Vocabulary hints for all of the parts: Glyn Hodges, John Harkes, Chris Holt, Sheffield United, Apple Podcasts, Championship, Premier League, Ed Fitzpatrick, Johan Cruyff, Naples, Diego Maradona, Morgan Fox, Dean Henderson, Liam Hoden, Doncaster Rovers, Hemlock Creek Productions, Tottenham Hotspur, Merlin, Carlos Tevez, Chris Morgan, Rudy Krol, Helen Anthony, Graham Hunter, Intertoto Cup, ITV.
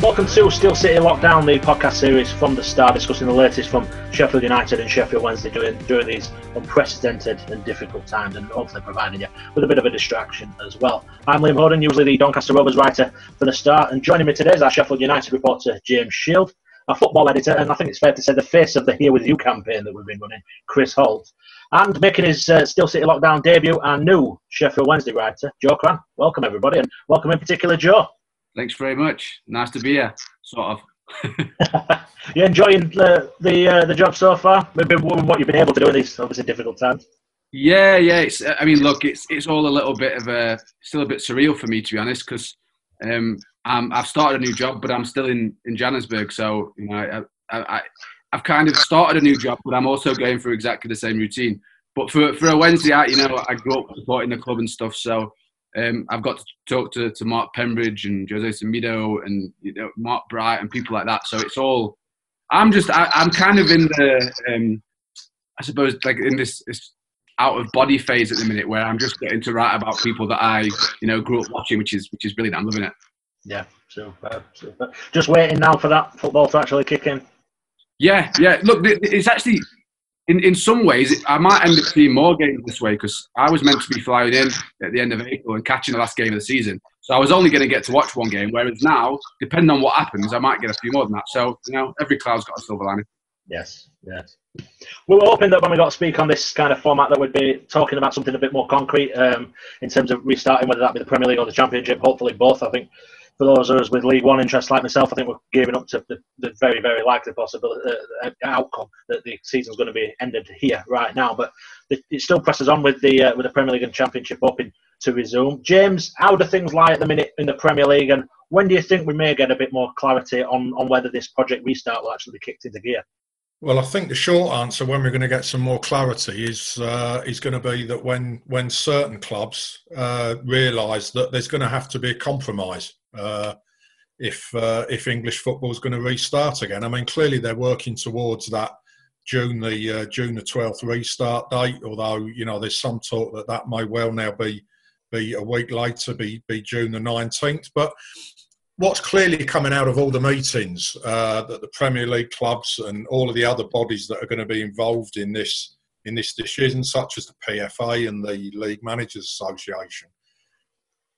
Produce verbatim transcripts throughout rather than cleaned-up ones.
Welcome to Still City Lockdown, the podcast series from the start, discussing the latest from Sheffield United and Sheffield Wednesday during, during these unprecedented and difficult times, and hopefully providing you with a bit of a distraction as well. I'm Liam Hoden, usually the Doncaster Rovers writer for the start, and joining me today is our Sheffield United reporter James Shield, our football editor, and I think it's fair to say the face of the Here With You campaign that we've been running, Chris Holt, and making his uh, Still City Lockdown debut, our new Sheffield Wednesday writer, Joe Cran. Welcome everybody, and welcome in particular Joe. Thanks very much. Nice to be here, sort of. You enjoying the the, uh, the job so far? Maybe what you've been able to do in these obviously difficult times. Yeah, yeah. It's, I mean, look, it's it's all a little bit of a still a bit surreal for me, to be honest, because um, I've started a new job, but I'm still in, in Johannesburg. So you know, I, I I've kind of started a new job, but I'm also going through exactly the same routine. But for for a Wednesday out, you know, I grew up supporting the club and stuff, so. Um, I've got to talk to, to Mark Pembridge and Jose Cimido and you know, Mark Bright and people like that. So it's all. I'm just. I, I'm kind of in the. Um, I suppose like in this, this out of body phase at the minute, where I'm just getting to write about people that I you know grew up watching, which is which is brilliant. I'm loving it. Yeah. So just waiting now for that football to actually kick in. Yeah. Yeah. Look, it's actually. In, in some ways, I might end up seeing more games this way because I was meant to be flying in at the end of April and catching the last game of the season. So I was only going to get to watch one game, whereas now, depending on what happens, I might get a few more than that. So, you know, every cloud's got a silver lining. Yes, yes. We were hoping that when we got to speak on this kind of format that we'd be talking about something a bit more concrete um, in terms of restarting, whether that be the Premier League or the Championship, hopefully both, I think. For those of us with League One interest like myself, I think we're giving up to the, the very, very likely possible uh, outcome that the season's going to be ended here right now. But it, it still presses on with the uh, with the Premier League and Championship hoping to resume. James, how do things lie at the minute in the Premier League, and when do you think we may get a bit more clarity on, on whether this project restart will actually be kicked into gear? Well, I think the short answer when we're going to get some more clarity is uh, is going to be that when when certain clubs uh, realise that there's going to have to be a compromise. Uh, if uh, if English football is going to restart again, I mean clearly they're working towards that June the uh, June the twelfth restart date. Although you know there's some talk that that may well now be be a week later, be be June the nineteenth. But what's clearly coming out of all the meetings uh, that the Premier League clubs and all of the other bodies that are going to be involved in this in this decision, such as the P F A and the League Managers Association,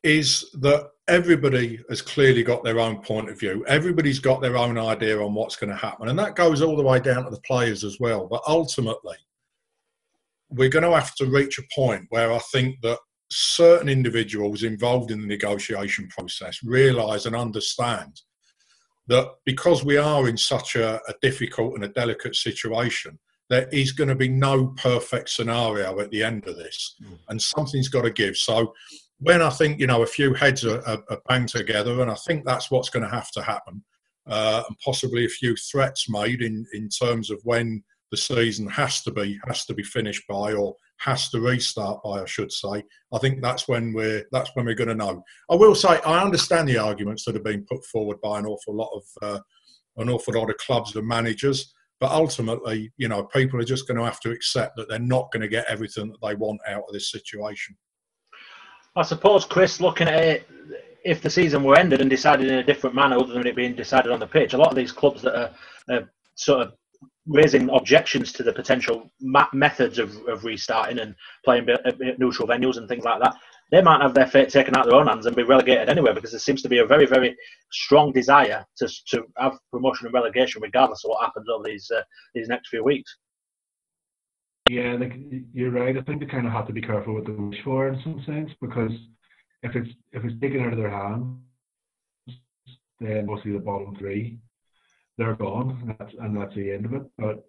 is that everybody has clearly got their own point of view. Everybody's got their own idea on what's going to happen. And that goes all the way down to the players as well. But ultimately, we're going to have to reach a point where I think that certain individuals involved in the negotiation process realise and understand that because we are in such a, a difficult and a delicate situation, there is going to be no perfect scenario at the end of this. Mm. And something's got to give. So when I think, you know, a few heads are, are, are banged together, and I think that's what's going to have to happen, uh, and possibly a few threats made in, in terms of when the season has to be has to be finished by, or has to restart by, I should say. I think that's when we're that's when we're going to know. I will say I understand the arguments that have been put forward by an awful lot of uh, an awful lot of clubs and managers, but ultimately, you know, people are just going to have to accept that they're not going to get everything that they want out of this situation. I suppose, Chris, looking at it, if the season were ended and decided in a different manner other than it being decided on the pitch, a lot of these clubs that are uh, sort of raising objections to the potential ma- methods of, of restarting and playing at neutral venues and things like that, they might have their fate taken out of their own hands and be relegated anyway, because there seems to be a very, very strong desire to to have promotion and relegation regardless of what happens over these uh, these next few weeks. Yeah, like you're right. I think they kind of have to be careful with the wish for in some sense, because if it's if it's taken out of their hands, then mostly the bottom three, they're gone, and that's, and that's the end of it. But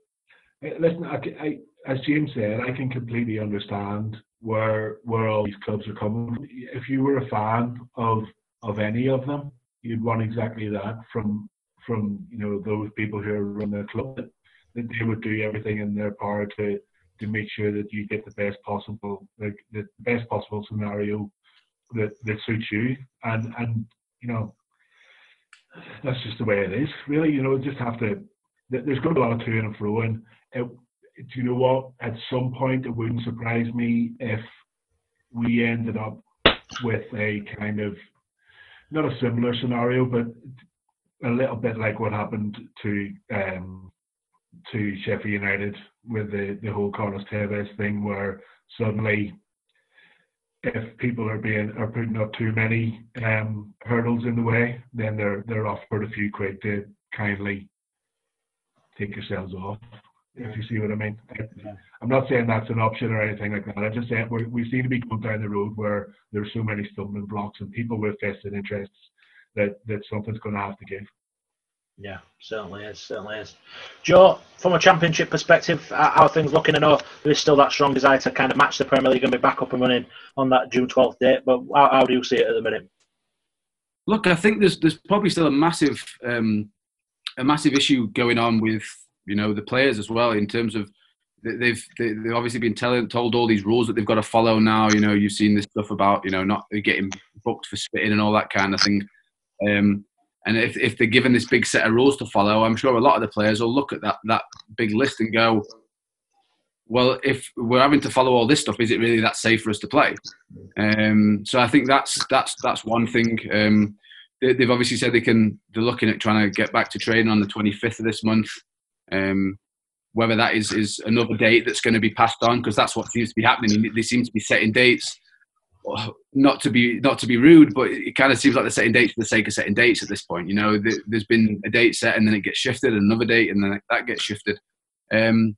listen, I, I, as James said, I can completely understand where where all these clubs are coming from. If you were a fan of of any of them, you'd want exactly that from from you know those people who run their club, that they would do everything in their power to. to make sure that you get the best possible, like the best possible scenario that, that suits you, and and you know that's just the way it is. Really, you know, just have to. There's going to be a lot of to and fro, and it, do you know what? At some point, it wouldn't surprise me if we ended up with a kind of not a similar scenario, but a little bit like what happened to um, to Sheffield United with the, the whole Carlos Tevez thing, where suddenly if people are being are putting up too many um, hurdles in the way, then they're they're offered a few quid to kindly take yourselves off, if you see what I mean. Yeah. I'm not saying that's an option or anything like that. I'm just saying we we seem to be going down the road where there's so many stumbling blocks and people with vested interests that, that something's going to have to give. Yeah, certainly is, certainly is. Joe, from a Championship perspective, how are things looking? I know there is still that strong desire to kind of match the Premier League and be back up and running on that June twelfth date, but how, how do you see it at the minute? Look, I think there's there's probably still a massive um, a massive issue going on with, you know, the players as well, in terms of they've they've obviously been telling, told all these rules that they've got to follow now. You know, you've seen this stuff about, you know, not getting booked for spitting and all that kind of thing. Um, and if if they're given this big set of rules to follow, I'm sure a lot of the players will look at that that big list and go, well, if we're having to follow all this stuff, is it really that safe for us to play? Um, so I think that's that's that's one thing. Um, they, they've obviously said they can. They're looking at trying to get back to training on the twenty-fifth of this month. Um, whether that is, is another date that's going to be passed on, because that's what seems to be happening. They seem to be setting dates. Not to be not to be rude, but it kind of seems like they're setting dates for the sake of setting dates at this point. You know, there's been a date set and then it gets shifted, another date and then that gets shifted. Um,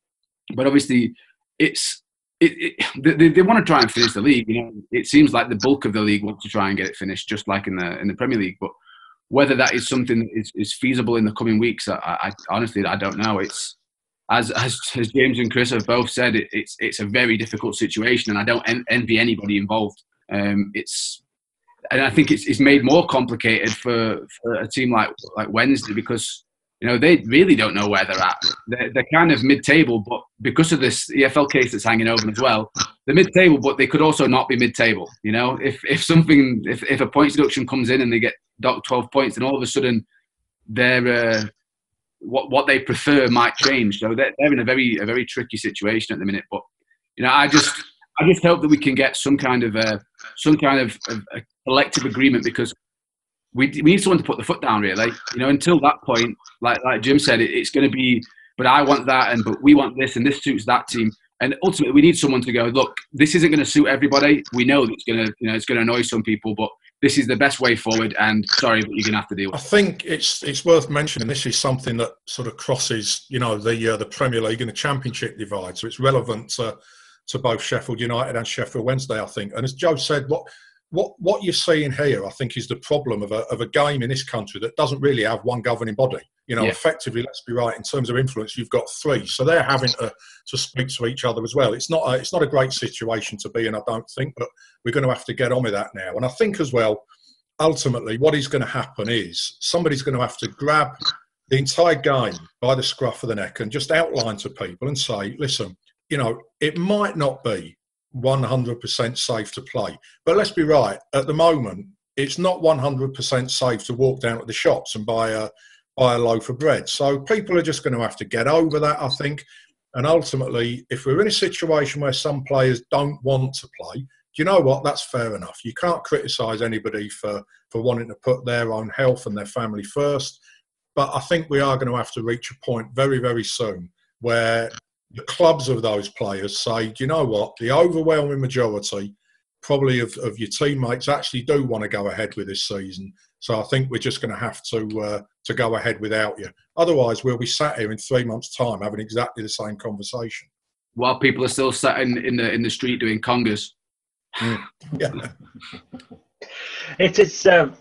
but obviously, it's it, it, they, they want to try and finish the league. You know, it seems like the bulk of the league wants to try and get it finished, just like in the in the Premier League. But whether that is something that is, is feasible in the coming weeks, I, I honestly I don't know. It's as as, as James and Chris have both said, it, it's it's a very difficult situation, and I don't en envy anybody involved. Um, it's, and I think it's, it's made more complicated for, for a team like like Wednesday, because, you know, they really don't know where they're at. They're, they're kind of mid-table, but because of this E F L case that's hanging over them as well, they're mid-table, but they could also not be mid-table. You know, if if something, if if a points deduction comes in and they get docked twelve points, then all of a sudden, their uh, what what they prefer might change. So they're, they're in a very a very tricky situation at the minute. But, you know, I just. I just hope that we can get some kind of a, some kind of a, a collective agreement, because we we need someone to put the foot down, really. You know, until that point, like like Jim said, it, it's going to be. But I want that, and but we want this, and this suits that team. And ultimately, we need someone to go, look, this isn't going to suit everybody. We know that it's going to, you know, it's going to annoy some people, but this is the best way forward. And sorry, but you're going to have to deal with it. I think it's it's worth mentioning this is something that sort of crosses, you know, the uh, the Premier League and the Championship divide. So it's relevant to. to both Sheffield United and Sheffield Wednesday, I think. And as Joe said, what, what, what you're seeing here, I think, is the problem of a, of a game in this country that doesn't really have one governing body. You know, yeah. Effectively, let's be right, in terms of influence, you've got three. So they're having to, to speak to each other as well. It's not, a, it's not a great situation to be in, I don't think, but we're going to have to get on with that now. And I think as well, ultimately, what is going to happen is somebody's going to have to grab the entire game by the scruff of the neck and just outline to people and say, listen, you know, it might not be one hundred percent safe to play, but let's be right. At the moment, it's not one hundred percent safe to walk down to the shops and buy a, buy a loaf of bread. So people are just going to have to get over that, I think. And ultimately, if we're in a situation where some players don't want to play, do you know what? That's fair enough. You can't criticise anybody for, for wanting to put their own health and their family first. But I think we are going to have to reach a point very, very soon where the clubs of those players say, do you know what, the overwhelming majority probably of, of your teammates actually do want to go ahead with this season. So I think we're just going to have to, uh, to go ahead without you. Otherwise, we'll be sat here in three months' time having exactly the same conversation. While people are still sat in, in, the, in the street doing congas. Mm. Yeah. it, it's, um,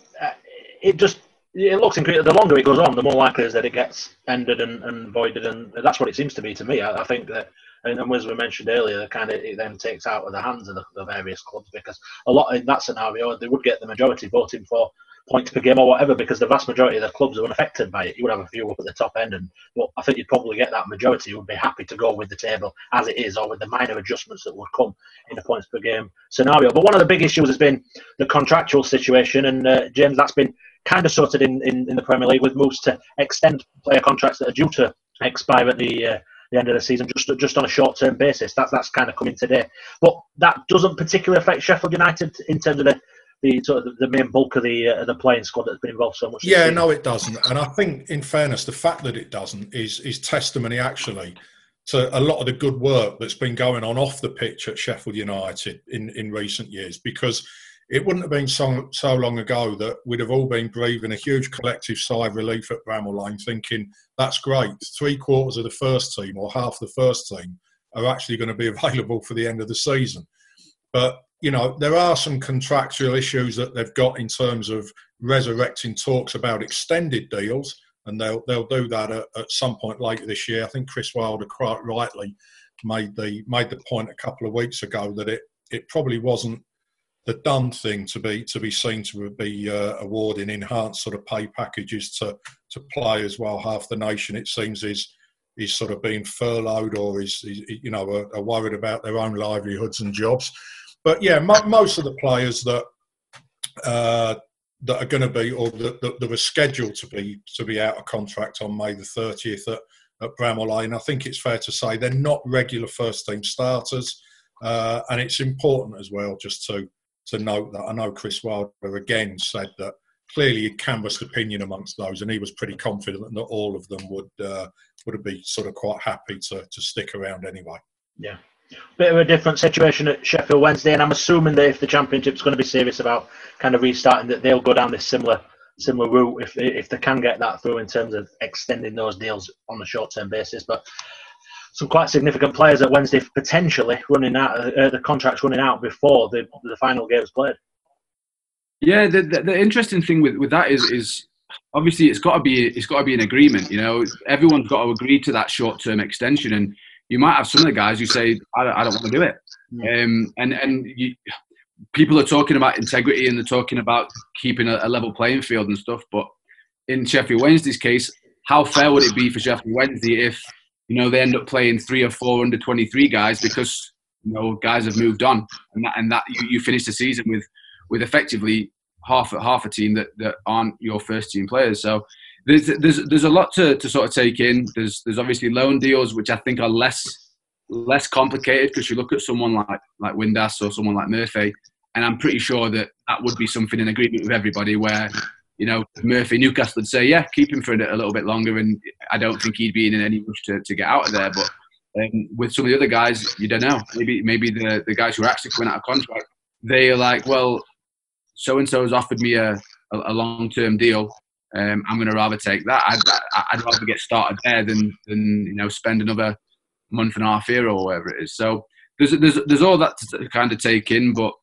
it just... It looks incredible. The longer it goes on, the more likely it is that it gets ended and, and voided, and that's what it seems to be to me. I, I think that, and, and as we mentioned earlier, kind of it then takes out of the hands of the, the various clubs, because a lot in that scenario they would get the majority voting for points per game or whatever, because the vast majority of the clubs are unaffected by it. You would have a few up at the top end, and but I think you'd probably get that majority who would be happy to go with the table as it is, or with the minor adjustments that would come in a points per game scenario. But one of the big issues has been the contractual situation, and uh, James, that's been kind of sorted in, in, in the Premier League, with moves to extend player contracts that are due to expire at the uh, the end of the season, just just on a short-term basis. That's that's kind of coming today, but that doesn't particularly affect Sheffield United in terms of the the sort of the main bulk of the uh, the playing squad that's been involved so much. Yeah, no, it doesn't. And I think, in fairness, the fact that it doesn't is is testimony actually to a lot of the good work that's been going on off the pitch at Sheffield United in in recent years, because it wouldn't have been so, so long ago that we'd have all been breathing a huge collective sigh of relief at Bramall Lane, thinking, that's great, three quarters of the first team or half the first team are actually going to be available for the end of the season. But, you know, there are some contractual issues that they've got in terms of resurrecting talks about extended deals, and they'll they'll do that at, at some point later this year. I think Chris Wilder quite rightly made the, made the point a couple of weeks ago that it, it probably wasn't the done thing to be to be seen to be uh, awarding enhanced sort of pay packages to to players while half the nation, it seems, is is sort of being furloughed or is, is you know are, are worried about their own livelihoods and jobs. But yeah, mo most of the players that uh, that are going to be or that, that, that were scheduled to be to be out of contract on May the thirtieth at, at Bramall Lane, I think it's fair to say they're not regular first team starters, uh, and it's important as well just to. to note that I know Chris Wilder again said that clearly he canvassed opinion amongst those, and he was pretty confident that all of them would uh, would be sort of quite happy to, to stick around anyway. Yeah, bit of a different situation at Sheffield Wednesday, and I'm assuming that if the Championship's going to be serious about kind of restarting, that they'll go down this similar similar route if if they can get that through in terms of extending those deals on a short term basis, but. Some quite significant players at Wednesday potentially running out, uh, the contracts running out before the, the final game is played. Yeah, the, the, the interesting thing with, with that is, is obviously it's got to be it's got to be an agreement. You know, everyone's got to agree to that short term extension, and you might have some of the guys who say, "I don't, I don't want to do it." Yeah. Um, and and you, people are talking about integrity and they're talking about keeping a, a level playing field and stuff. But in Sheffield Wednesday's case, how fair would it be for Sheffield Wednesday if you know, they end up playing three or four under twenty-three guys because, you know, guys have moved on, and that, and that you, you finish the season with, with effectively half half a team that, that aren't your first team players. So there's there's there's a lot to, to sort of take in. There's there's obviously loan deals which I think are less less complicated, because you look at someone like like Windass or someone like Murphy, and I'm pretty sure that that would be something in agreement with everybody where. You know, Murphy, Newcastle would say, yeah, keep him for a little bit longer, and I don't think he'd be in any rush to, to get out of there. But um, with some of the other guys, you don't know. Maybe maybe the, the guys who are actually coming out of contract, they are like, well, so-and-so has offered me a, a, a long-term deal. Um, I'm going to rather take that. I'd, I'd rather get started there than, than, you know, spend another month and a half here or whatever it is. So there's, there's, there's all that to kind of take in. But,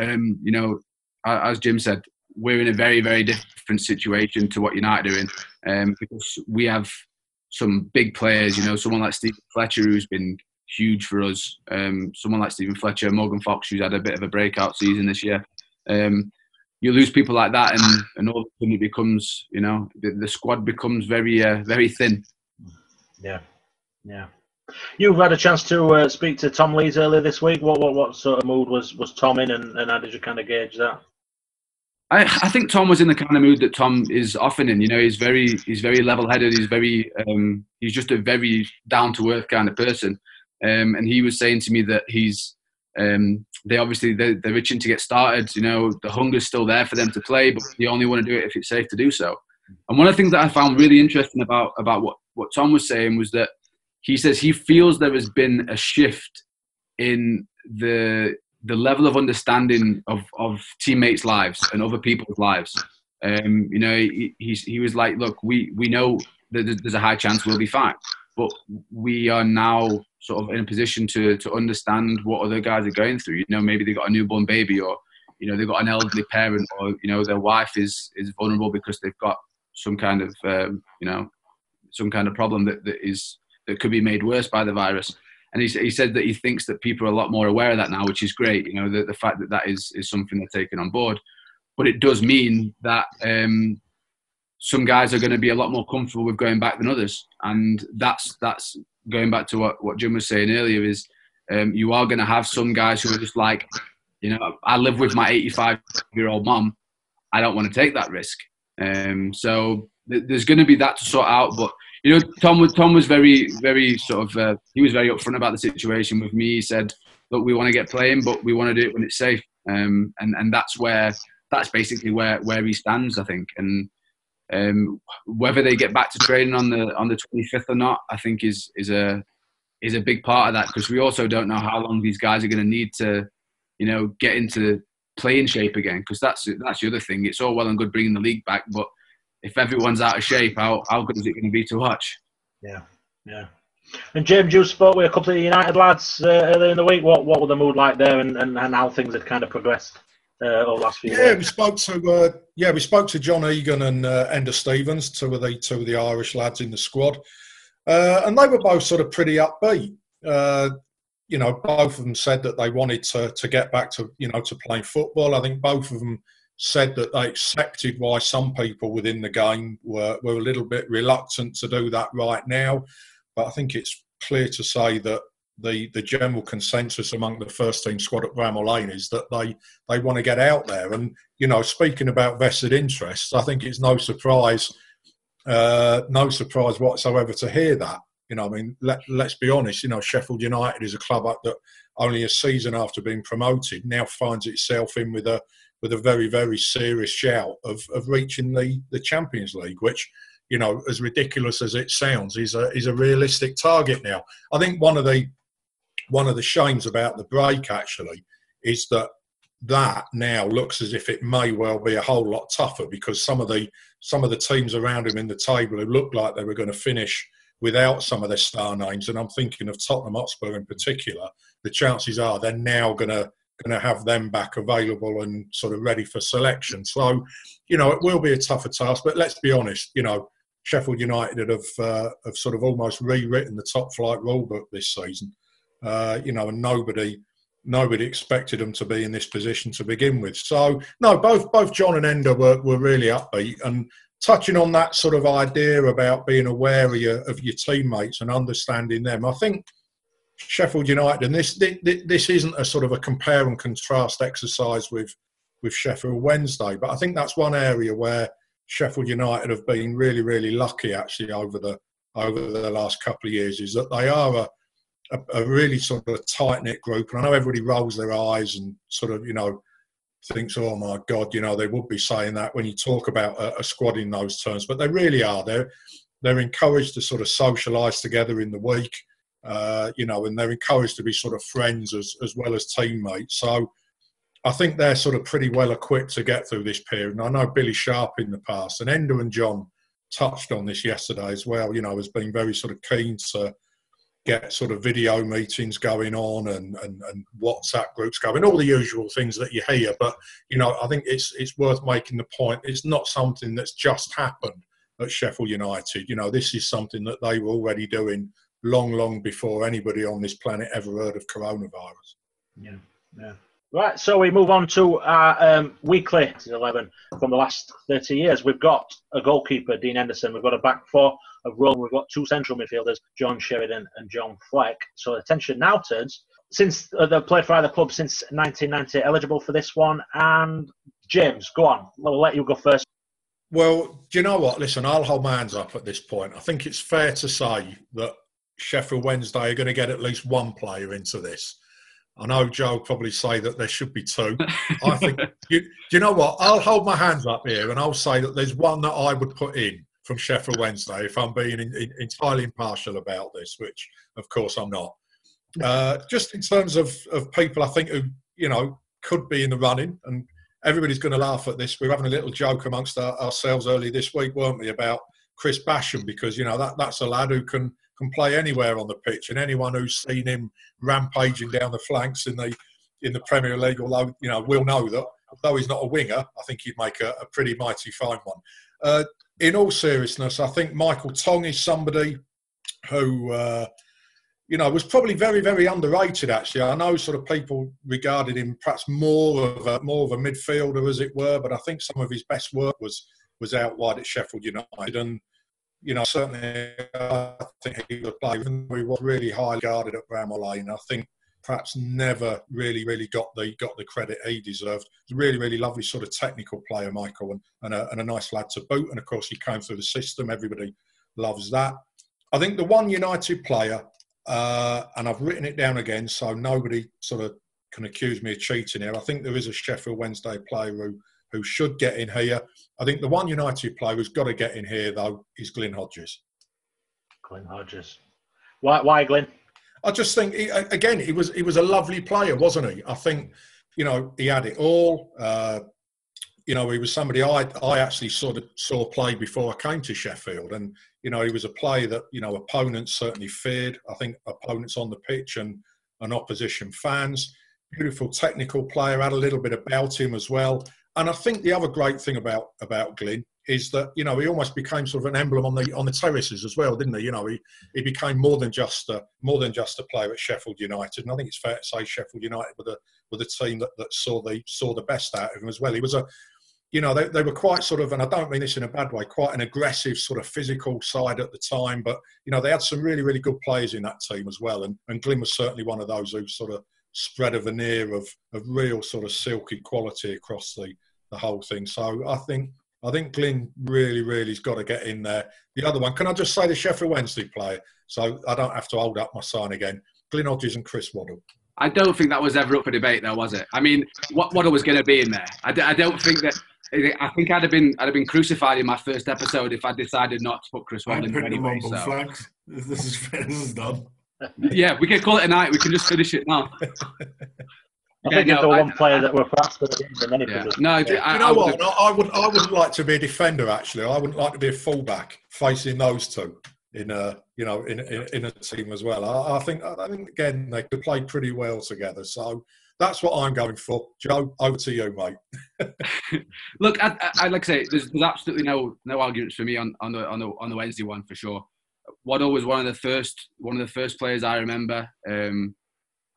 um, you know, as Jim said, we're in a very, very different situation to what United are in, um, because we have some big players, you know, someone like Stephen Fletcher, who's been huge for us, um, someone like Stephen Fletcher, Morgan Fox, who's had a bit of a breakout season this year. Um, you lose people like that, and, and all of a sudden it becomes, you know, the, the squad becomes very, uh, very thin. Yeah, yeah. You've had a chance to uh, speak to Tom Lees earlier this week. What, what, what sort of mood was, was Tom in, and, and how did you kind of gauge that? I, I think Tom was in the kind of mood that Tom is often in. You know, he's very, he's very level-headed. He's very, um, he's just a very down-to-earth kind of person. Um, and he was saying to me that he's, um, they obviously they're, they're itching to get started. You know, the hunger's still there for them to play, but they only want to do it if it's safe to do so. And one of the things that I found really interesting about about what what Tom was saying was that he says he feels there has been a shift in the. the level of understanding of, of teammates' lives and other people's lives. Um, you know, he, he, he was like, look, we, we know that there's a high chance we'll be fine, but we are now sort of in a position to, to understand what other guys are going through. You know, maybe they've got a newborn baby, or, you know, they've got an elderly parent, or, you know, their wife is, is vulnerable because they've got some kind of, um, you know, some kind of problem that, that, is, that could be made worse by the virus. And he, he said that he thinks that people are a lot more aware of that now, which is great. You know, the, the fact that that is, is something they're taking on board. But it does mean that um, some guys are going to be a lot more comfortable with going back than others. And that's, that's going back to what, what Jim was saying earlier, is um, you are going to have some guys who are just like, you know, I live with my eighty-five-year-old mum. I don't want to take that risk. Um, so th there's going to be that to sort out, but... You know, Tom was, Tom was very, very sort of, uh, he was very upfront about the situation with me. He said, look, we want to get playing, but we want to do it when it's safe. Um, and, and that's where, that's basically where, where he stands, I think. And um, whether they get back to training on the, on the twenty-fifth or not, I think is, is a, is a big part of that, because we also don't know how long these guys are going to need to, you know, get into playing shape again. Because that's, that's the other thing. It's all well and good bringing the league back, but if everyone's out of shape, how, how good is it going to be to watch? Yeah, yeah. And James, you spoke with a couple of United lads uh, earlier in the week. What what were the mood like there, and, and, and how things had kind of progressed uh, over the last few years? Yeah, we spoke to uh, yeah we spoke to John Egan and uh, Enda Stevens, two of the two of the Irish lads in the squad, uh, and they were both sort of pretty upbeat. Uh, you know, both of them said that they wanted to to get back to you know to playing football. I think both of them said that they accepted why some people within the game were were a little bit reluctant to do that right now. But I think it's clear to say that the, the general consensus among the first team squad at Bramall Lane is that they, they want to get out there. And, you know, speaking about vested interests, I think it's no surprise, uh, no surprise whatsoever to hear that. You know, I mean, let, let's be honest, you know, Sheffield United is a club that only a season after being promoted now finds itself in with a with a very, very serious shout of, of reaching the, the Champions League, which, you know, as ridiculous as it sounds, is a is a realistic target now. I think one of the one of the shames about the break actually is that that now looks as if it may well be a whole lot tougher, because some of the some of the teams around him in the table who looked like they were going to finish without some of their star names, and I'm thinking of Tottenham Hotspur in particular, the chances are they're now going to going to have them back available and sort of ready for selection. So, you know, it will be a tougher task. But let's be honest, you know, Sheffield United have uh, have sort of almost rewritten the top flight rulebook this season. Uh, you know, and nobody nobody expected them to be in this position to begin with. So, no, both both John and Enda were, were really upbeat. And touching on that sort of idea about being aware of your, of your teammates and understanding them, I think Sheffield United, and this this isn't a sort of a compare and contrast exercise with with Sheffield Wednesday, but I think that's one area where Sheffield United have been really, really lucky actually over the over the last couple of years, is that they are a a, a really sort of tight-knit group. And I know everybody rolls their eyes and sort of, you know, thinks, oh my God, you know, they would be saying that when you talk about a, a squad in those terms, but they really are. They're, they're encouraged to sort of socialise together in the week. Uh, you know, and they're encouraged to be sort of friends as, as well as teammates. So I think they're sort of pretty well equipped to get through this period. And I know Billy Sharp in the past, and Enda and John touched on this yesterday as well, you know, has been very sort of keen to get sort of video meetings going on and, and, and WhatsApp groups going, all the usual things that you hear. But, you know, I think it's, it's worth making the point, it's not something that's just happened at Sheffield United. You know, this is something that they were already doing long, long before anybody on this planet ever heard of coronavirus. Yeah, yeah. Right, so we move on to our um, weekly eleven from the last thirty years. We've got a goalkeeper, Dean Henderson. We've got a back four of Rome. We've got two central midfielders, John Sheridan and John Fleck. So attention now turns, since uh, they've played for either club since nineteen ninety, eligible for this one. And James, go on. I'll let you go first. Well, do you know what? Listen, I'll hold my hands up at this point. I think it's fair to say that Sheffield Wednesday are going to get at least one player into this. I know Joe will probably say that there should be two. I think, you, do you know what? I'll hold my hands up here and I'll say that there's one that I would put in from Sheffield Wednesday if I'm being in, in, entirely impartial about this, which of course I'm not. Uh, just in terms of, of people I think who, you know, could be in the running, and everybody's going to laugh at this. We were having a little joke amongst our, ourselves earlier this week, weren't we, about Chris Basham, because, you know, that, that's a lad who can can play anywhere on the pitch, and anyone who's seen him rampaging down the flanks in the in the Premier League, although you know, will know that although he's not a winger, I think he'd make a, a pretty mighty fine one. Uh, in all seriousness, I think Michael Tong is somebody who uh, you know was probably very, very underrated. Actually, I know sort of people regarded him perhaps more of a, more of a midfielder, as it were, but I think some of his best work was was out wide at Sheffield United. And you know, certainly I think he was a player, even though he was really highly guarded at Bramall Lane, I think perhaps never really, really got the got the credit he deserved. He was a really, really lovely sort of technical player, Michael, and, and, a, and a nice lad to boot. And, of course, he came through the system. Everybody loves that. I think the one United player, uh, and I've written it down again, so nobody sort of can accuse me of cheating here. I think there is a Sheffield Wednesday player who, who should get in here. I think the one United player who's got to get in here, though, is Glyn Hodges. Glyn Hodges. Why, why Glyn? I just think, he, again, he was, he was a lovely player, wasn't he? I think, you know, he had it all. Uh, you know, he was somebody I, I actually sort of saw play before I came to Sheffield. And, you know, he was a player that, you know, opponents certainly feared. I think opponents on the pitch and, and opposition fans. Beautiful technical player, had a little bit about him as well. And I think the other great thing about, about Glyn is that, you know, he almost became sort of an emblem on the on the terraces as well, didn't he? You know, he, he became more than just a more than just a player at Sheffield United. And I think it's fair to say Sheffield United were the were the team that, that saw the saw the best out of him as well. He was a, you know, they, they were quite sort of, and I don't mean this in a bad way, quite an aggressive sort of physical side at the time. But, you know, they had some really, really good players in that team as well. And, and Glyn was certainly one of those who sort of spread a veneer of, of real sort of silky quality across the, the whole thing. So I think I think Glyn really, really has got to get in there. The other one, can I just say the Sheffield Wednesday player? So I don't have to hold up my sign again. Glyn Hodges and Chris Waddle. I don't think that was ever up for debate, though, was it? I mean, Waddle was going to be in there. I, d I don't think that... I think I'd have been I'd have been crucified in my first episode if I decided not to put Chris Waddle in there anyway. So. Flags. This is, this is done. Yeah, we can call it a night. We can just finish it now. I think yeah, it's no, the one I, player I, that we're faster than any yeah. No, I, I, you know I what? I would I wouldn't like to be a defender. Actually, I wouldn't like to be a fullback facing those two in a you know in in, in a team as well. I, I think I think again they could play pretty well together. So that's what I'm going for. Joe, over to you, mate. Look, I, I like I say, there's, there's absolutely no no arguments for me on on the on the on the Wednesday one for sure. Waddle was one of the first one of the first players I remember. Um,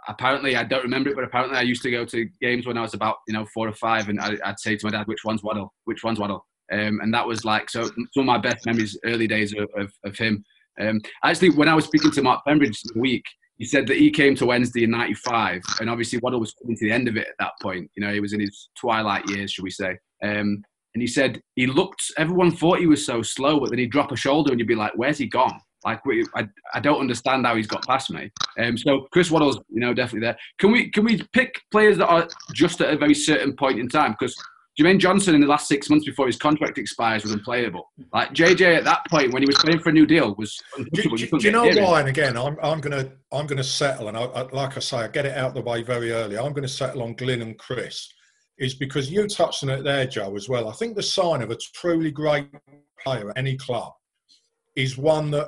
Apparently, I don't remember it, but apparently I used to go to games when I was about, you know, four or five, and I, I'd say to my dad, which one's Waddle? Which one's Waddle? Um, and that was like, so some of my best memories, early days of, of, of him. Um, actually, when I was speaking to Mark Pembridge this week, he said that he came to Wednesday in ninety-five, and obviously Waddle was coming to the end of it at that point. You know, he was in his twilight years, should we say. Um, and he said he looked, everyone thought he was so slow, but then he'd drop a shoulder and you'd be like, where's he gone? Like, we, I, I don't understand how he's got past me. Um, so Chris Waddle's, you know, definitely there. Can we can we pick players that are just at a very certain point in time? Because Jermaine Johnson in the last six months before his contract expires was unplayable. Like, J J at that point, when he was playing for a new deal, was untouchable. Do, do, do you know why? And again, I'm, I'm going to I'm gonna settle, and I, I, like I say, I get it out of the way very early. I'm going to settle on Glyn and Chris, is because you touched on it there, Joe, as well. I think the sign of a truly great player at any club is one that,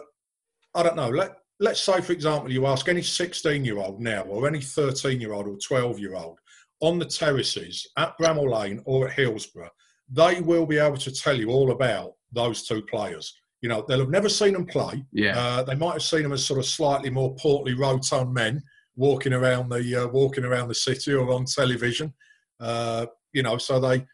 I don't know, let, let's say, for example, you ask any sixteen-year-old now or any thirteen-year-old or twelve-year-old on the terraces at Bramall Lane or at Hillsborough, they will be able to tell you all about those two players. You know, they'll have never seen them play. Yeah. Uh, they might have seen them as sort of slightly more portly, rotund men walking around the, uh, walking around the city or on television. Uh, you know, so they...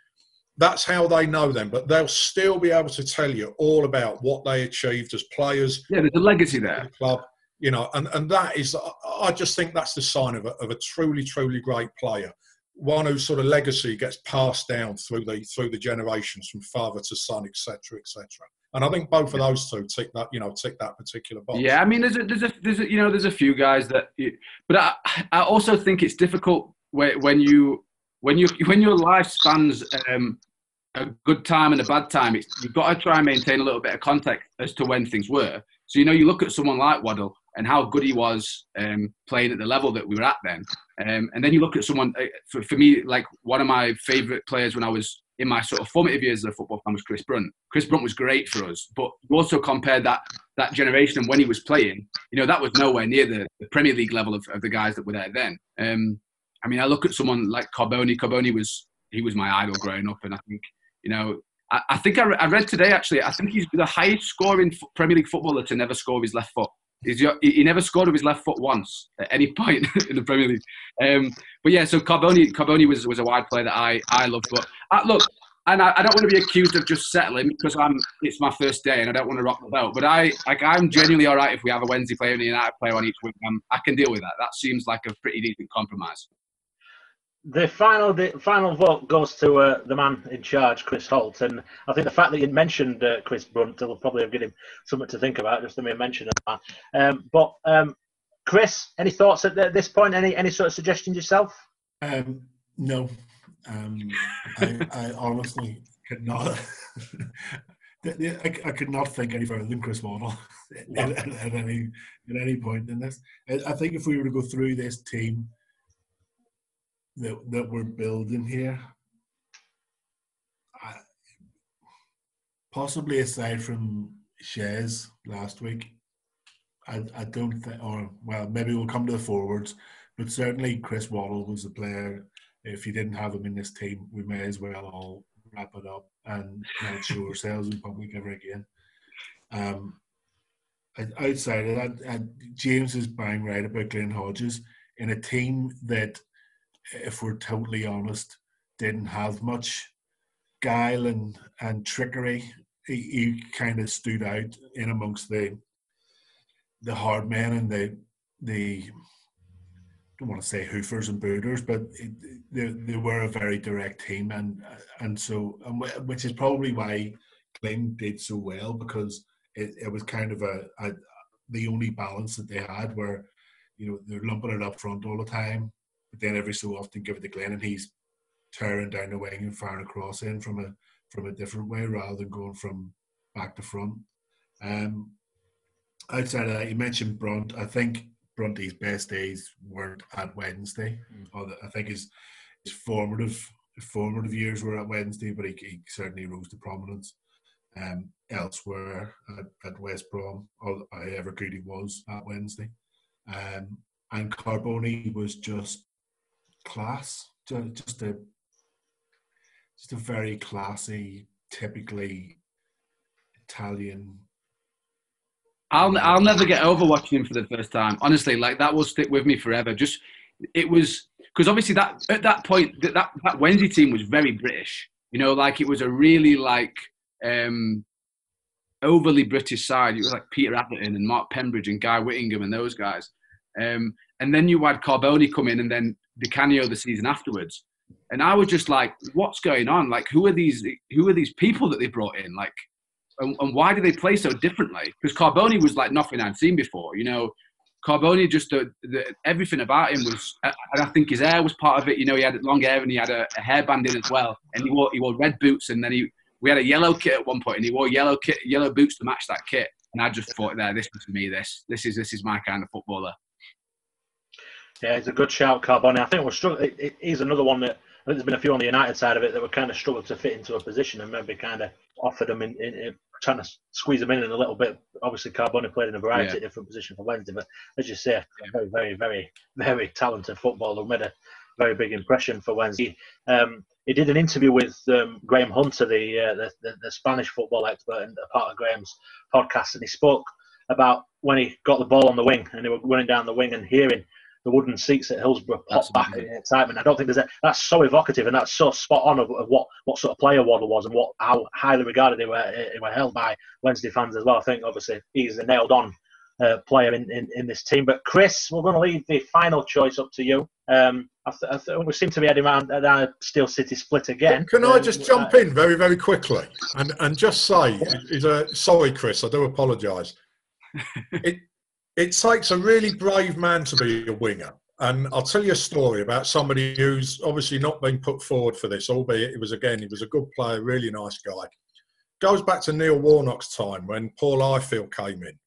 That's how they know them, but they'll still be able to tell you all about what they achieved as players. Yeah, there's a legacy there. The club, you know, and, and that is, I just think that's the sign of a, of a truly, truly great player. One whose sort of legacy gets passed down through the through the generations from father to son, et cetera, et cetera. And I think both of those two tick that, you know, tick that particular box. Yeah, I mean, there's a, there's a, there's a, you know, there's a few guys that, you, but I, I also think it's difficult when, when you, when you, when your life spans, um, a good time and a bad time, it's, you've got to try and maintain a little bit of context as to when things were. So, you know, you look at someone like Waddle and how good he was um, playing at the level that we were at then. Um, and then you look at someone, uh, for, for me, like one of my favourite players when I was in my sort of formative years as a football fan was Chris Brunt. Chris Brunt was great for us, but you also compare that, that generation and when he was playing, you know, that was nowhere near the, the Premier League level of, of the guys that were there then. Um, I mean, I look at someone like Carbone. Carbone was, he was my idol growing up, and I think, you know, I, I think I, re I read today, actually, I think he's the highest scoring Premier League footballer to never score with his left foot. He's, he never scored with his left foot once at any point in the Premier League. Um, but yeah, so Carbone, Carbone was, was a wide player that I, I loved. But I, look, and I, I don't want to be accused of just settling because I'm, it's my first day and I don't want to rock the boat. But I, like, I'm genuinely all right if we have a Wednesday player and a United player on each week. I'm, I can deal with that. That seems like a pretty decent compromise. The final the final vote goes to uh, the man in charge, Chris Holt, and I think the fact that you mentioned uh, Chris Brunt will probably give him something to think about, just to me mention of that. Um, but um, Chris, any thoughts at this point? Any any sort of suggestions yourself? Um, no, um, I, I honestly could not. I, I could not think any further than Chris Waddle no. at, at any at any point in this. I think if we were to go through this team that that we're building here, I, possibly aside from Shays last week, I I don't think, or well, maybe we'll come to the forwards, but certainly Chris Waddle was a player. If you didn't have him in this team, we may as well all wrap it up and not show ourselves in public ever again. Um, outside of that, uh, James is bang right about Glyn Hodges in a team that, if we're totally honest, didn't have much guile and, and trickery. He, he kind of stood out in amongst the the hard men and the the. I don't want to say hoofers and booters, but it, they, they were a very direct team, and and so and w- which is probably why Glyn did so well, because it, it was kind of a, a the only balance that they had, where you know they're lumping it up front all the time, but then every so often give it to Glyn and he's tearing down the wing and firing across in from a from a different way rather than going from back to front. Um, outside of that, you mentioned Brunt. I think Brunty's best days weren't at Wednesday. Mm. I think his, his formative formative years were at Wednesday, but he, he certainly rose to prominence um, elsewhere at, at West Brom, or however good he was at Wednesday. Um, and Carbone was just class, just a just a very classy, typically Italian. I'll I'll never get over watching him for the first time. Honestly, like that will stick with me forever. Just it was because obviously that at that point that, that that Wednesday team was very British. You know, like it was a really like um, overly British side. It was like Peter Atherton and Mark Pembridge and Guy Whittingham and those guys. Um, and then you had Carbone come in and then Di Canio the season afterwards. And I was just like, what's going on? Like, who are these? Who are these people that they brought in? Like. And, and why do they play so differently? Because Carbone was like nothing I'd seen before. You know, Carbone just, the, the, everything about him was, and I think his hair was part of it. You know, he had long hair and he had a, a hairband in as well. And he wore, he wore red boots. And then he, we had a yellow kit at one point and he wore yellow kit, yellow boots to match that kit. And I just thought, there, this is me, this. This is, this is my kind of footballer. Yeah, it's a good shout, Carbone. I think we're struggling. It, it is another one that, I think there's been a few on the United side of it that were kind of struggled to fit into a position and maybe kind of offered them in, in, in trying to squeeze them in, in a little bit. Obviously, Carbone played in a variety yeah. of different positions for Wednesday, but as you say, yeah. very, very, very, very talented footballer who made a very big impression for Wednesday. Um, he did an interview with um, Graham Hunter, the, uh, the, the the Spanish football expert, and a part of Graham's podcast, and he spoke about when he got the ball on the wing and they were running down the wing and hearing the wooden seats at Hillsborough pop back in excitement. I don't think there's that. That's so evocative and that's so spot on of, of what, what sort of player Waddle was and what how highly regarded they were they were held by Wednesday fans as well. I think obviously he's a nailed on uh, player in, in, in this team. But Chris, we're going to leave the final choice up to you. Um, I th- I th- we seem to be heading around at our Steel City split again. Can I just um, jump uh, in very very quickly and and just say, is a sorry Chris, I do apologise. It. It takes a really brave man to be a winger. And I'll tell you a story about somebody who's obviously not been put forward for this, albeit it was, again, he was a good player, really nice guy. Goes back to Neil Warnock's time when Paul Ifill came in.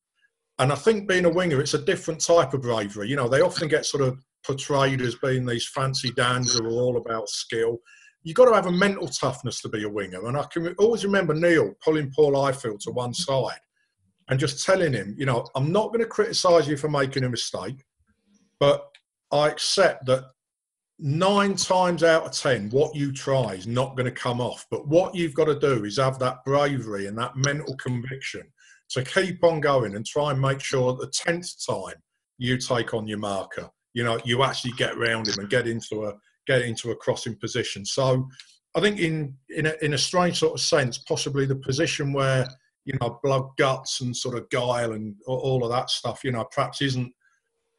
And I think being a winger, it's a different type of bravery. You know, they often get sort of portrayed as being these fancy dandies who are all about skill. You've got to have a mental toughness to be a winger. And I can always remember Neil pulling Paul Ifill to one side and just telling him, you know, I'm not going to criticise you for making a mistake, but I accept that nine times out of ten, what you try is not going to come off. But what you've got to do is have that bravery and that mental conviction to keep on going and try and make sure that the tenth time you take on your marker, you know, you actually get round him and get into a get into a crossing position. So I think in in a, in a strange sort of sense, possibly the position where, you know, blood, guts and sort of guile and all of that stuff, you know, perhaps isn't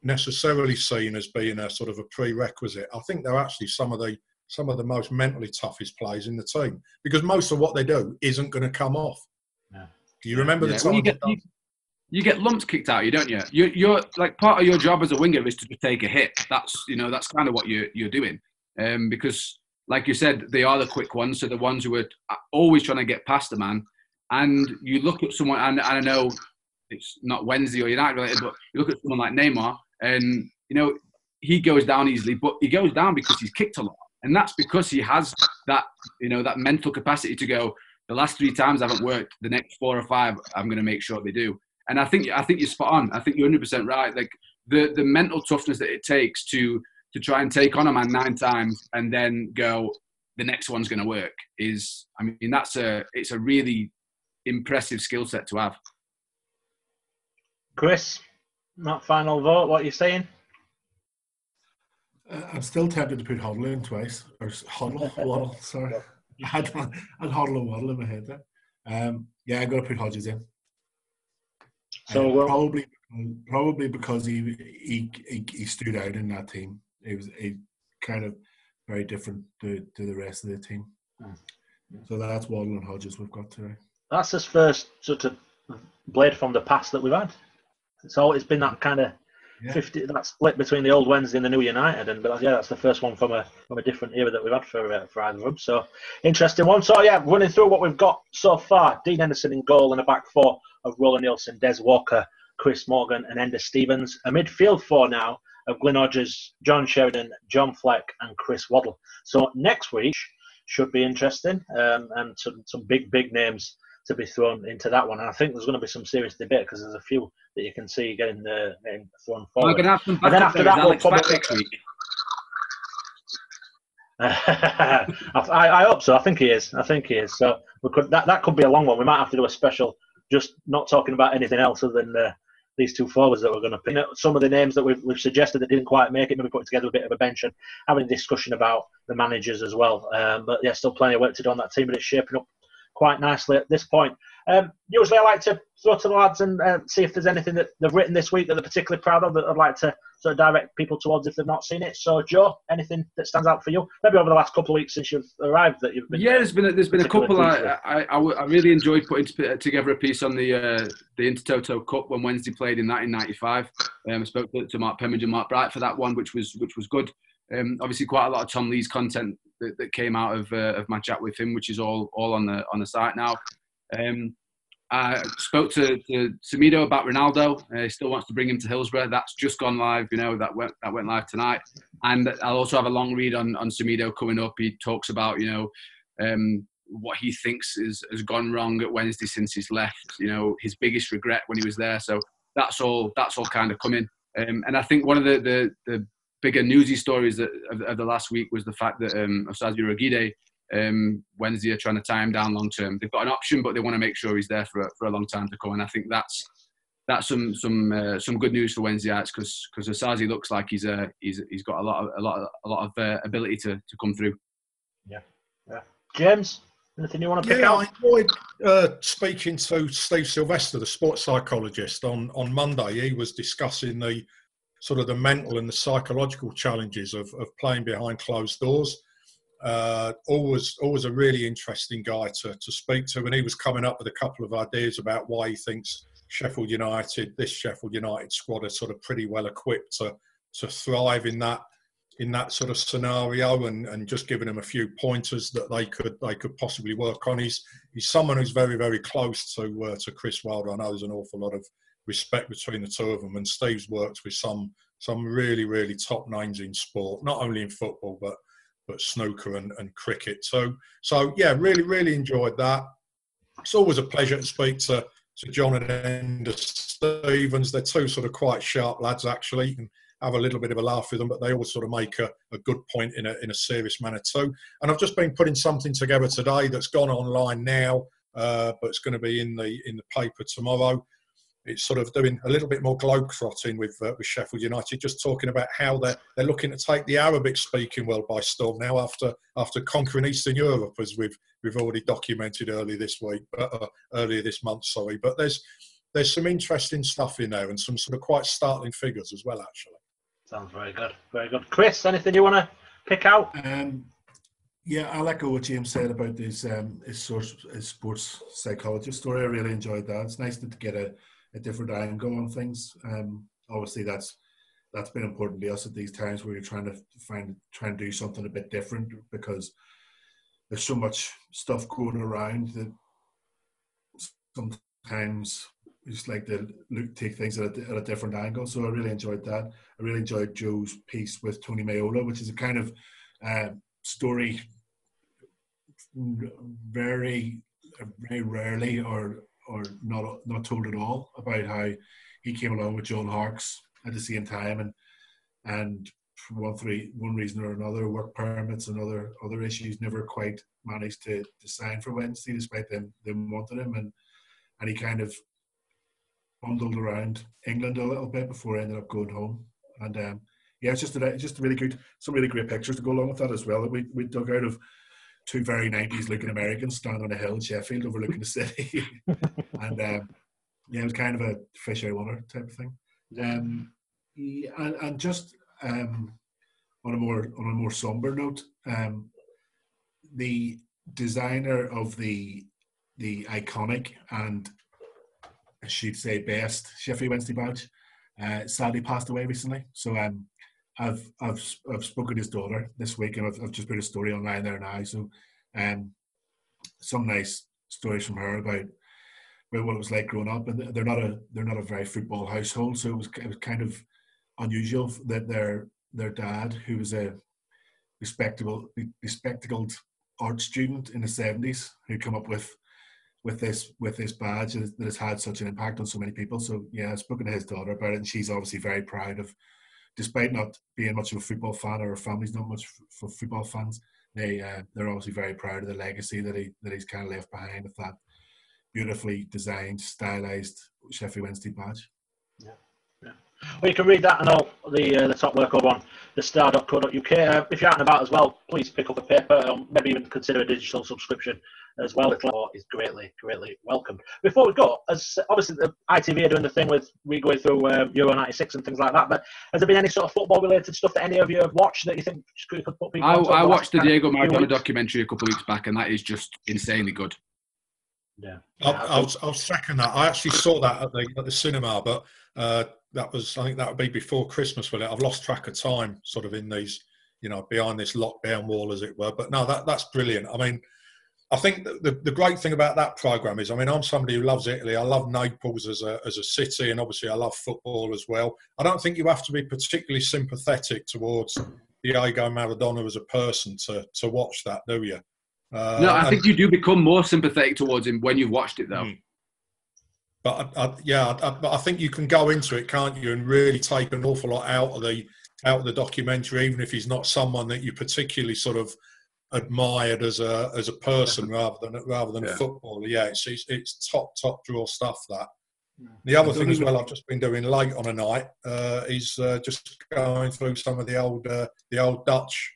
necessarily seen as being a sort of a prerequisite. I think they're actually some of the some of the most mentally toughest players in the team because most of what they do isn't going to come off. Yeah. Do you remember yeah. the time? Well, you, get, you, you get lumps kicked out of you, don't you? you? You're like part of your job as a winger is to take a hit. That's, you know, that's kind of what you're, you're doing. um, because, like you said, they are the quick ones, so the ones who are always trying to get past the man. And you look at someone, and, and I know it's not Wednesday or United related, but you look at someone like Neymar, and, you know, he goes down easily, but he goes down because he's kicked a lot. And that's because he has that, you know, that mental capacity to go, the last three times haven't worked, the next four or five, I'm going to make sure they do. And I think, I think you're spot on. I think you're one hundred percent right. Like, the, the mental toughness that it takes to, to try and take on a man nine times and then go, the next one's going to work is, I mean, that's a, it's a really impressive skill set to have. Chris, that final vote, what are you saying? Uh, I'm still tempted to put Hodler in twice, or Huddle, Waddle, sorry. I had, had Hodler and Waddle in my head there. Um, yeah, I've got to put Hodges in. So um, well, probably, probably because he, he he he stood out in that team. He was he kind of very different to, to the rest of the team. Yeah. So that's Waddle and Hodges we've got today. That's his first sort of blade from the past that we've had. It's always been that kind of yeah. fifty that split between the old Wednesday and the new United, and but yeah, that's the first one from a from a different era that we've had for uh, for either of them. So interesting one. So yeah, running through what we've got so far: Dean Henderson in goal and a back four of Roland Nielsen, Des Walker, Chris Morgan, and Enda Stevens. A midfield four now of Glyn Hodges, John Sheridan, John Fleck, and Chris Waddle. So next week should be interesting, um, and some some big big names to be thrown into that one. And I think there's going to be some serious debate because there's a few that you can see getting, the, getting thrown forward. We're going to have some back and then after that, we'll probably... next week. I, I hope so. I think he is. I think he is. So we could, that, that could be a long one. We might have to do a special just not talking about anything else other than uh, these two forwards that we're going to pick. You know, some of the names that we've, we've suggested that didn't quite make it, maybe putting together a bit of a bench and having a discussion about the managers as well. Um, but yeah, still plenty of work to do on that team, but it's shaping up quite nicely at this point. Um, usually I like to throw to the lads and uh, see if there's anything that they've written this week that they're particularly proud of that I'd like to sort of direct people towards if they've not seen it. So, Joe, anything that stands out for you? Maybe over the last couple of weeks since you've arrived that you've been... Yeah, there's been a, there's been a couple. I, I, I really enjoyed putting together a piece on the uh, the Intertoto Cup when Wednesday played in nineteen ninety-five. Um, I spoke to Mark Pembridge and Mark Bright for that one, which was which was good. Um, obviously, quite a lot of Tom Lee's content that, that came out of uh, of my chat with him, which is all all on the on the site now. Um, I spoke to, to Semedo about Ronaldo. Uh, he still wants to bring him to Hillsborough. That's just gone live. You know that went that went live tonight. And I'll also have a long read on on Semedo coming up. He talks about you know um, what he thinks is has gone wrong at Wednesday since he's left. You know his biggest regret when he was there. So that's all that's all kind of coming. Um, and I think one of the the, the bigger newsy stories that, of, of the last week was the fact that um, Osasuna Ogide, um Wednesday are trying to tie him down long term. They've got an option, but they want to make sure he's there for a, for a long time to come. And I think that's that's some some uh, some good news for Wednesday Arts because because Osasuna looks like he's a uh, he's he's got a lot of a lot of, a lot of uh, ability to to come through. Yeah, yeah. James, anything you want to pick yeah, out? I enjoyed uh, speaking to Steve Sylvester, the sports psychologist, on on Monday. He was discussing the sort of the mental and the psychological challenges of, of playing behind closed doors. Uh, always always a really interesting guy to, to speak to. And he was coming up with a couple of ideas about why he thinks Sheffield United, this Sheffield United squad are sort of pretty well equipped to, to thrive in that in that sort of scenario and, and just giving them a few pointers that they could they could possibly work on. He's, he's someone who's very, very close to, uh, to Chris Wilder. I know there's an awful lot of respect between the two of them, and Steve's worked with some some really really top names in sport, not only in football but but snooker and, and cricket. So so yeah, really really enjoyed that. It's always a pleasure to speak to to John and Enda Stevens. They're two sort of quite sharp lads actually. You can have a little bit of a laugh with them, but they always sort of make a, a good point in a in a serious manner too. And I've just been putting something together today that's gone online now, uh, but it's going to be in the in the paper tomorrow. It's sort of doing a little bit more globetrotting with uh, with Sheffield United, just talking about how they're, they're looking to take the Arabic-speaking world by storm now after after conquering Eastern Europe, as we've we've already documented earlier this week, uh, earlier this month, sorry. But there's there's some interesting stuff in there and some sort of quite startling figures as well, actually. Sounds very good, very good. Chris, anything you want to pick out? Um, yeah, I'll echo what James said about his um, his, source, his sports psychologist story. I really enjoyed that. It's nice to get a a different angle on things. Um, obviously, that's that's been important to us at these times where you're trying to find, try and do something a bit different, because there's so much stuff going around that sometimes we just like to look, take things at a, at a different angle. So I really enjoyed that. I really enjoyed Joe's piece with Tony Maiola, which is a kind of uh, story very, very rarely or or not not told at all, about how he came along with John Harkes at the same time, and and for one three one reason or another, work permits and other other issues, never quite managed to, to sign for Wednesday despite them them wanting him, and and he kind of bundled around England a little bit before ended up going home. And um, yeah, it's just a, just a really good, some really great pictures to go along with that as well, that we we dug out of two very nineties looking Americans standing on a hill in Sheffield overlooking the city. And um, yeah, it was kind of a fish out of water type of thing. Um, and, and just um, on a more on a more somber note, um, the designer of the the iconic and I should say best Sheffield Wednesday badge uh, sadly passed away recently. So um, I've I've I've spoken to his daughter this week, and I've, I've just put a story online there now. So um, some nice stories from her about. What it was like growing up, and they're not a they're not a very football household, so it was it was kind of unusual that their their dad, who was a respectable bespectacled art student in the seventies, who come up with with this with this badge that has had such an impact on so many people. So yeah, I've spoken to his daughter about it, and she's obviously very proud of, despite not being much of a football fan, or her family's not much for football fans, they uh, they're obviously very proud of the legacy that he that he's kind of left behind with that beautifully designed, stylized Sheffield Wednesday badge. Yeah, yeah. Well, you can read that and all the uh, the top work over on the star dot co dot U K. Uh, if you're out and about as well, please pick up a paper, or maybe even consider a digital subscription as well. It's greatly, greatly welcomed. Before we go, as obviously the I T V are doing the thing with we going through um, Euro ninety-six and things like that. But has there been any sort of football-related stuff that any of you have watched that you think could put people? I, I watched the Diego Maradona documentary a couple of weeks back, and that is just insanely good. Yeah, I'll, I'll, I'll second that. I actually saw that at the at the cinema, but uh, that was I think that would be before Christmas, wouldn't it? I've lost track of time, sort of in these, you know, behind this lockdown wall, as it were. But no, that that's brilliant. I mean, I think the the great thing about that programme is, I mean, I'm somebody who loves Italy. I love Naples as a as a city, and obviously I love football as well. I don't think you have to be particularly sympathetic towards Diego Maradona as a person to to watch that, do you? Uh, no, I think and, you do become more sympathetic towards him when you've watched it, though. But I, I, yeah, I, but I think you can go into it, can't you, and really take an awful lot out of the out of the documentary, even if he's not someone that you particularly sort of admired as a as a person, rather than rather than yeah. football. Yeah, it's, it's it's top top drawer stuff. That yeah. the other thing as well, I've just been doing late on a night uh, is uh, just going through some of the old uh, the old Dutch.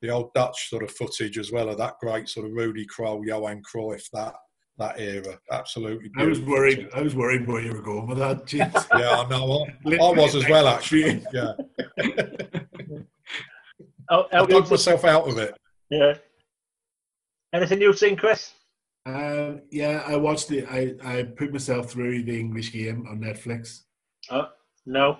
The old Dutch sort of footage as well of that great sort of Rudy Krol, Johan Cruyff, that that era, absolutely. Beautiful. I was worried. I was worried where you were going with that. Geez. Yeah, I know. I, I was as well, actually. Yeah. I'll, I'll I dug myself out of it. Yeah. Anything you've seen, Chris? Um, yeah, I watched it. I I put myself through the English Game on Netflix. Oh uh, no.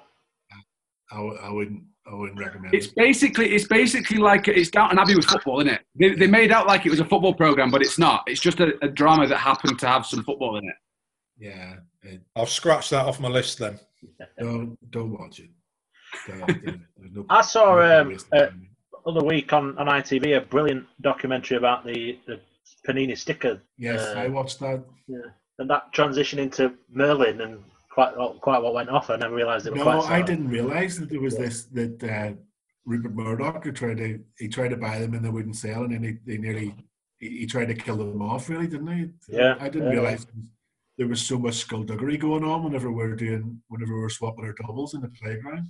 I, I wouldn't. I wouldn't recommend it's it. Basically, it's basically like it's Downton Abbey with football, isn't it? They, they made out like it was a football programme, but it's not. It's just a, a drama that happened to have some football in it. Yeah. It, I'll scratch that off my list then. Don't, don't watch it. Don't, no, I saw um, uh, other week on, on I T V a brilliant documentary about the, the Panini sticker. Yes, uh, I watched that. Yeah, and that transition into Merlin and Quite, quite what went off. I never realised it was. No, quite I didn't realise that there was yeah. this that uh, Rupert Murdoch who tried to he tried to buy them and they wouldn't sell, and then he they nearly he, he tried to kill them off. Really, didn't he? Yeah. I didn't yeah. realise there was so much skullduggery going on whenever we were doing whenever we were swapping our doubles in the playground.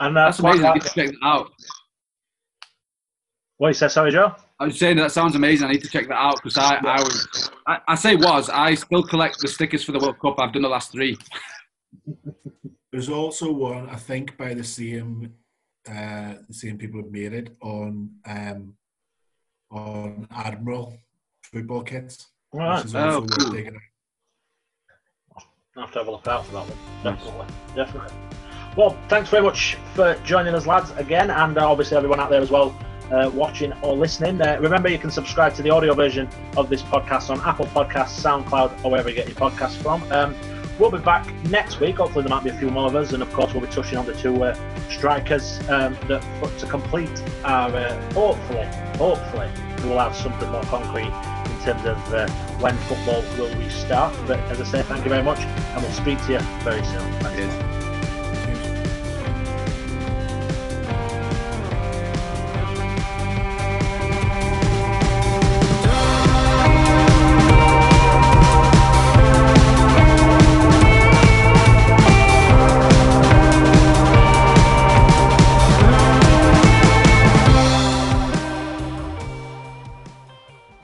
And that's, that's amazing. I need to check that out. What you said, sorry, Joe? I was saying that sounds amazing. I need to check that out because I, I was I, I say was I still collect the stickers for the World Cup. I've done the last three. There's also one, I think, by the same uh, the same people who made it on um, on Admiral football kits. Right. Oh, cool. I'll have to have a look out for that one. Definitely, definitely. Well, thanks very much for joining us, lads, again, and uh, obviously everyone out there as well uh, watching or listening. Uh, remember, you can subscribe to the audio version of this podcast on Apple Podcasts, SoundCloud, or wherever you get your podcasts from. Um, we'll be back next week. Hopefully there might be a few more of us, and of course we'll be touching on the two uh, strikers um, that to complete our, uh, hopefully, hopefully we'll have something more concrete in terms of uh, when football will restart. But as I say, thank you very much, and we'll speak to you very soon. Thanks.